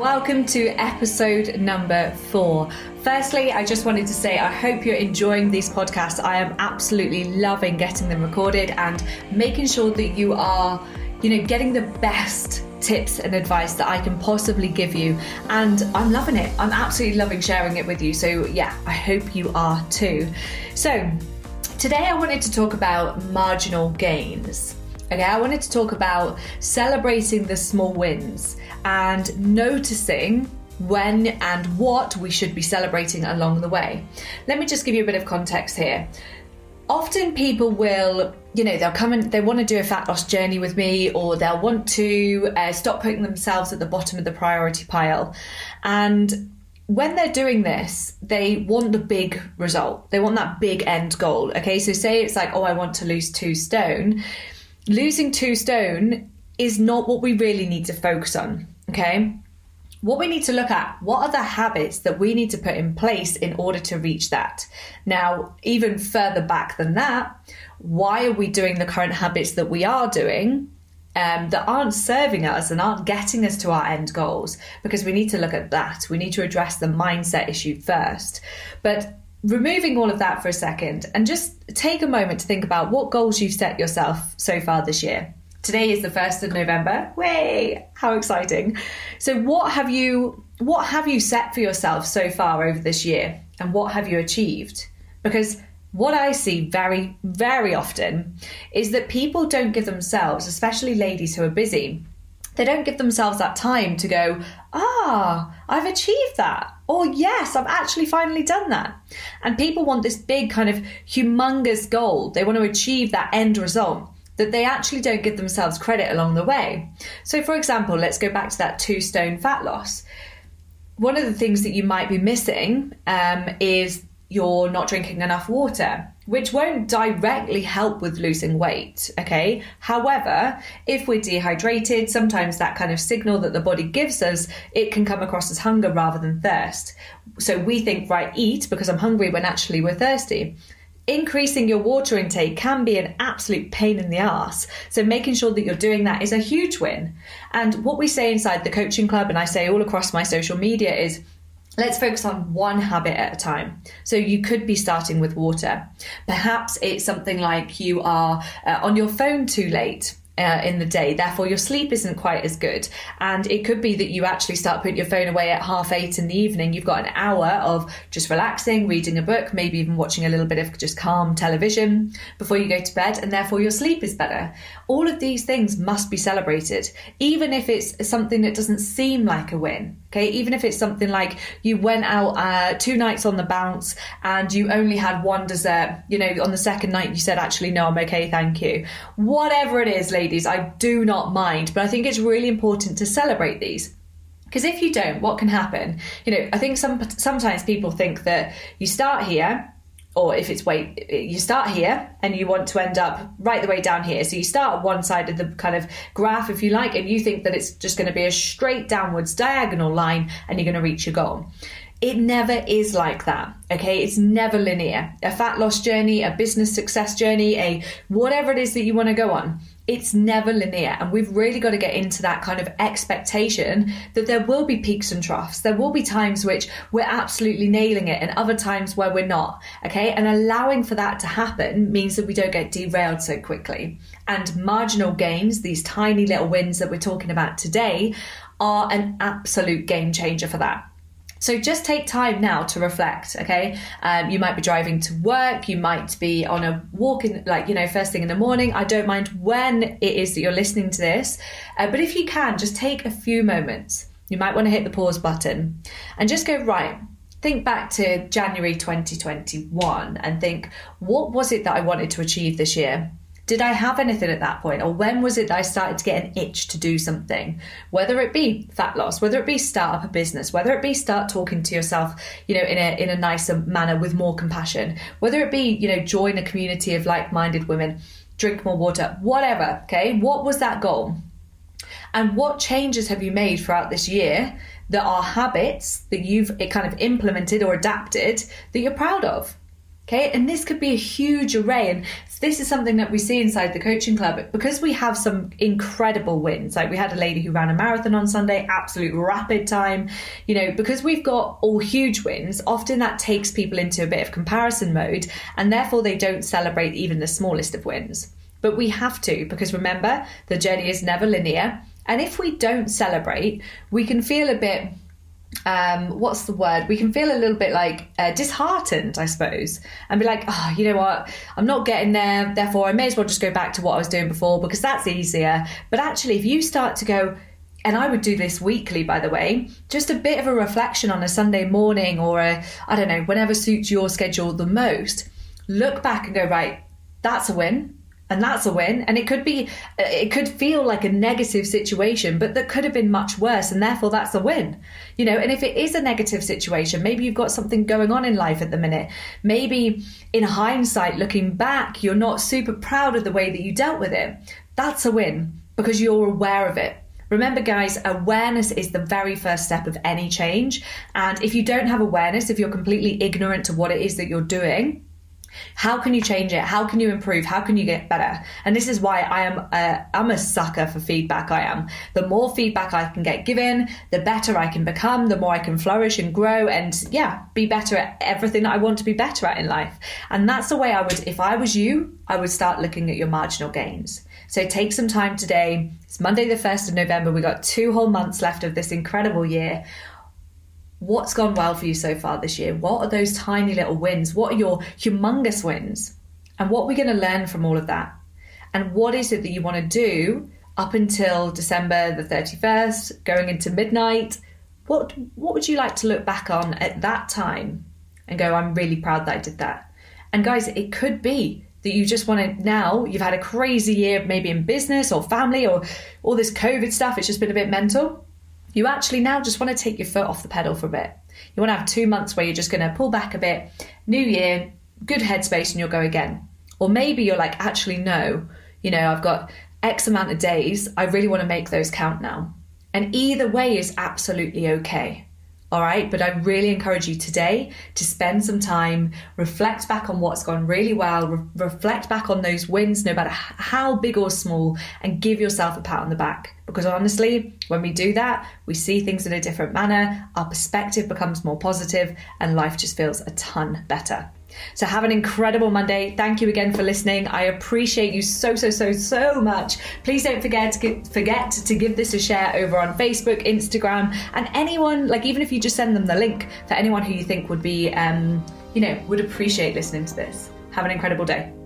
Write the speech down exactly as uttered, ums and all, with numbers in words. Welcome to episode number four. Firstly, I just wanted to say I hope you're enjoying these podcasts. I am absolutely loving getting them recorded and making sure that you are, you know, getting the best tips and advice that I can possibly give you. And I'm loving it. I'm absolutely loving sharing it with you. So yeah, I hope you are too. So today I wanted to talk about marginal gains. Okay, I wanted to talk about celebrating the small wins and noticing when and what we should be celebrating along the way. Let me just give you a bit of context here. Often people will, you know, they'll come and they want to do a fat loss journey with me, or they'll want to uh, stop putting themselves at the bottom of the priority pile. And when they're doing this, they want the big result. They want that big end goal. Okay, so say it's like, oh, I want to lose two stone. Losing two stone is not what we really need to focus on. Okay. What we need to look at, what are the habits that we need to put in place in order to reach that? Now, even further back than that, why are we doing the current habits that we are doing um, that aren't serving us and aren't getting us to our end goals? Because we need to look at that. We need to address the mindset issue first. But removing all of that for a second and just take a moment to think about what goals you've set yourself so far this year. Today is the first of November. Way, how exciting. So what have you what have you set for yourself so far over this year, and what have you achieved? Because what I see very, very often is that people don't give themselves, especially ladies who are busy, they don't give themselves that time to go, ah, I've achieved that. Or yes, I've actually finally done that. And people want this big kind of humongous goal. They want to achieve that end result, that they actually don't give themselves credit along the way. So for example, let's go back to that two stone fat loss. One of the things that you might be missing um, is you're not drinking enough water, which won't directly help with losing weight, okay? However, if we're dehydrated, sometimes that kind of signal that the body gives us, it can come across as hunger rather than thirst. So we think, right, eat because I'm hungry, when actually we're thirsty. Increasing your water intake can be an absolute pain in the ass. So making sure that you're doing that is a huge win. And what we say inside the coaching club, and I say all across my social media, is let's focus on one habit at a time. So you could be starting with water. Perhaps it's something like you are uh, on your phone too late uh, in the day, therefore your sleep isn't quite as good. And it could be that you actually start putting your phone away at half eight in the evening. You've got an hour of just relaxing, reading a book, maybe even watching a little bit of just calm television before you go to bed, and therefore your sleep is better. All of these things must be celebrated, even if it's something that doesn't seem like a win. Okay, even if it's something like you went out uh, two nights on the bounce and you only had one dessert, you know, on the second night you said, actually, no, I'm okay, thank you. Whatever it is, ladies, I do not mind, but I think it's really important to celebrate these. Because if you don't, what can happen? You know, I think some sometimes people think that you start here, or if it's weight, you start here and you want to end up right the way down here. So you start at one side of the kind of graph, if you like, and you think that it's just going to be a straight downwards diagonal line and you're going to reach your goal. It never is like that, okay? It's never linear. A fat loss journey, a business success journey, a whatever it is that you want to go on, it's never linear. And we've really got to get into that kind of expectation that there will be peaks and troughs. There will be times which we're absolutely nailing it and other times where we're not, okay? And allowing for that to happen means that we don't get derailed so quickly. And marginal gains, these tiny little wins that we're talking about today, are an absolute game changer for that. So just take time now to reflect, okay? Um, you might be driving to work, you might be on a walk, in, like, you know, first thing in the morning. I don't mind when it is that you're listening to this, uh, but if you can, just take a few moments. You might want to hit the pause button and just go, right, think back to January twenty twenty-one and think, what was it that I wanted to achieve this year? Did I have anything at that point? Or when was it that I started to get an itch to do something? Whether it be fat loss, whether it be start up a business, whether it be start talking to yourself, you know, in a in a nicer manner with more compassion, whether it be, you know, join a community of like-minded women, drink more water, whatever, okay? What was that goal? And what changes have you made throughout this year that are habits that you've kind of implemented or adapted that you're proud of? Okay, and this could be a huge array. And this is something that we see inside the coaching club because we have some incredible wins. Like we had a lady who ran a marathon on Sunday, absolute rapid time. You know, because we've got all huge wins, often that takes people into a bit of comparison mode and therefore they don't celebrate even the smallest of wins. But we have to, because remember, the journey is never linear. And if we don't celebrate, we can feel a bit... Um, what's the word? We can feel a little bit like uh, disheartened, I suppose, and be like, oh, you know what? I'm not getting there. Therefore, I may as well just go back to what I was doing before because that's easier. But actually, if you start to go, and I would do this weekly, by the way, just a bit of a reflection on a Sunday morning or a, I don't know, whenever suits your schedule the most, look back and go, right, that's a win. And that's a win. And it could be, it could feel like a negative situation, but that could have been much worse. And therefore that's a win, you know, and if it is a negative situation, maybe you've got something going on in life at the minute. Maybe in hindsight, looking back, you're not super proud of the way that you dealt with it. That's a win because you're aware of it. Remember, guys, awareness is the very first step of any change. And if you don't have awareness, if you're completely ignorant to what it is that you're doing, how can you change it? How can you improve? How can you get better? And this is why I am a, I'm a sucker for feedback. I am. The more feedback I can get given, the better I can become, the more I can flourish and grow and, yeah, be better at everything that I want to be better at in life. And that's the way I would, if I was you, I would start looking at your marginal gains. So take some time today. It's Monday, the first of November. We've got two whole months left of this incredible year. What's gone well for you so far this year? What are those tiny little wins? What are your humongous wins? And what are we going to learn from all of that? And what is it that you want to do up until December the thirty-first, going into midnight? What, what would you like to look back on at that time and go, I'm really proud that I did that? And guys, it could be that you just want to, now you've had a crazy year, maybe in business or family or all this COVID stuff. It's just been a bit mental. You actually now just want to take your foot off the pedal for a bit. You want to have two months where you're just going to pull back a bit, new year, good headspace, and you'll go again. Or maybe you're like, actually, no, you know, I've got X amount of days. I really want to make those count now. And either way is absolutely okay. All right. But I really encourage you today to spend some time, reflect back on what's gone really well, re- reflect back on those wins, no matter how big or small, and give yourself a pat on the back. Because honestly, when we do that, we see things in a different manner. Our perspective becomes more positive and life just feels a ton better. So have an incredible Monday. Thank you again for listening. I appreciate you so, so, so, so much. Please don't forget to, get, forget to give this a share over on Facebook, Instagram, and anyone, like even if you just send them the link for anyone who you think would be, um, you know, would appreciate listening to this. Have an incredible day.